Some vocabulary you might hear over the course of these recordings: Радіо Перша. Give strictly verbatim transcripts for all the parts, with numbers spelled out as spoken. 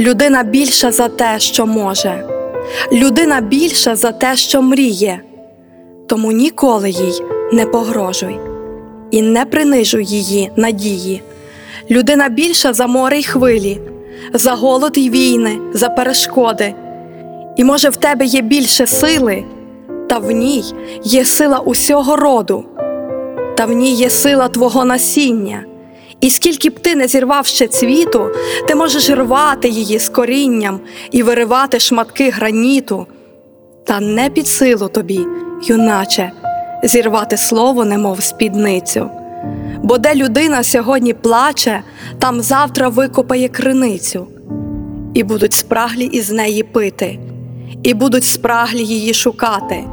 Людина більша за те, що може. Людина більша за те, що мріє. Тому ніколи їй не погрожуй і не принижуй її надії. Людина більша за море й хвилі, за голод й війни, за перешкоди. І може в тебе є більше сили, та в ній є сила усього роду, та в ній є сила твого насіння. І скільки б ти не зірвав ще цвіту, ти можеш рвати її з корінням і виривати шматки граніту. Та не під силу тобі, юначе, зірвати слово немов спідницю. Бо де людина сьогодні плаче, там завтра викопає криницю. І будуть спраглі із неї пити, і будуть спраглі її шукати,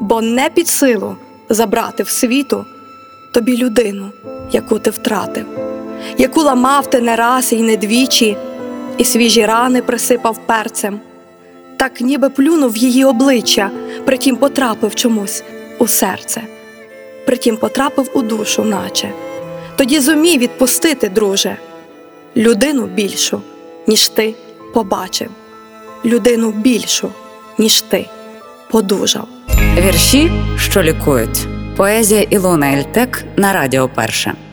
бо не під силу забрати в світу тобі людину, яку ти втратив, яку ламав ти не раз і не двічі, і свіжі рани присипав перцем. Так ніби плюнув її обличчя, притім потрапив чомусь у серце, притім потрапив у душу наче. Тоді зумій відпустити, друже, людину більшу, ніж ти побачив, людину більшу, ніж ти подужав. Вірші, що лікують. Поезія Ілона Ельтек на Радіо Перша.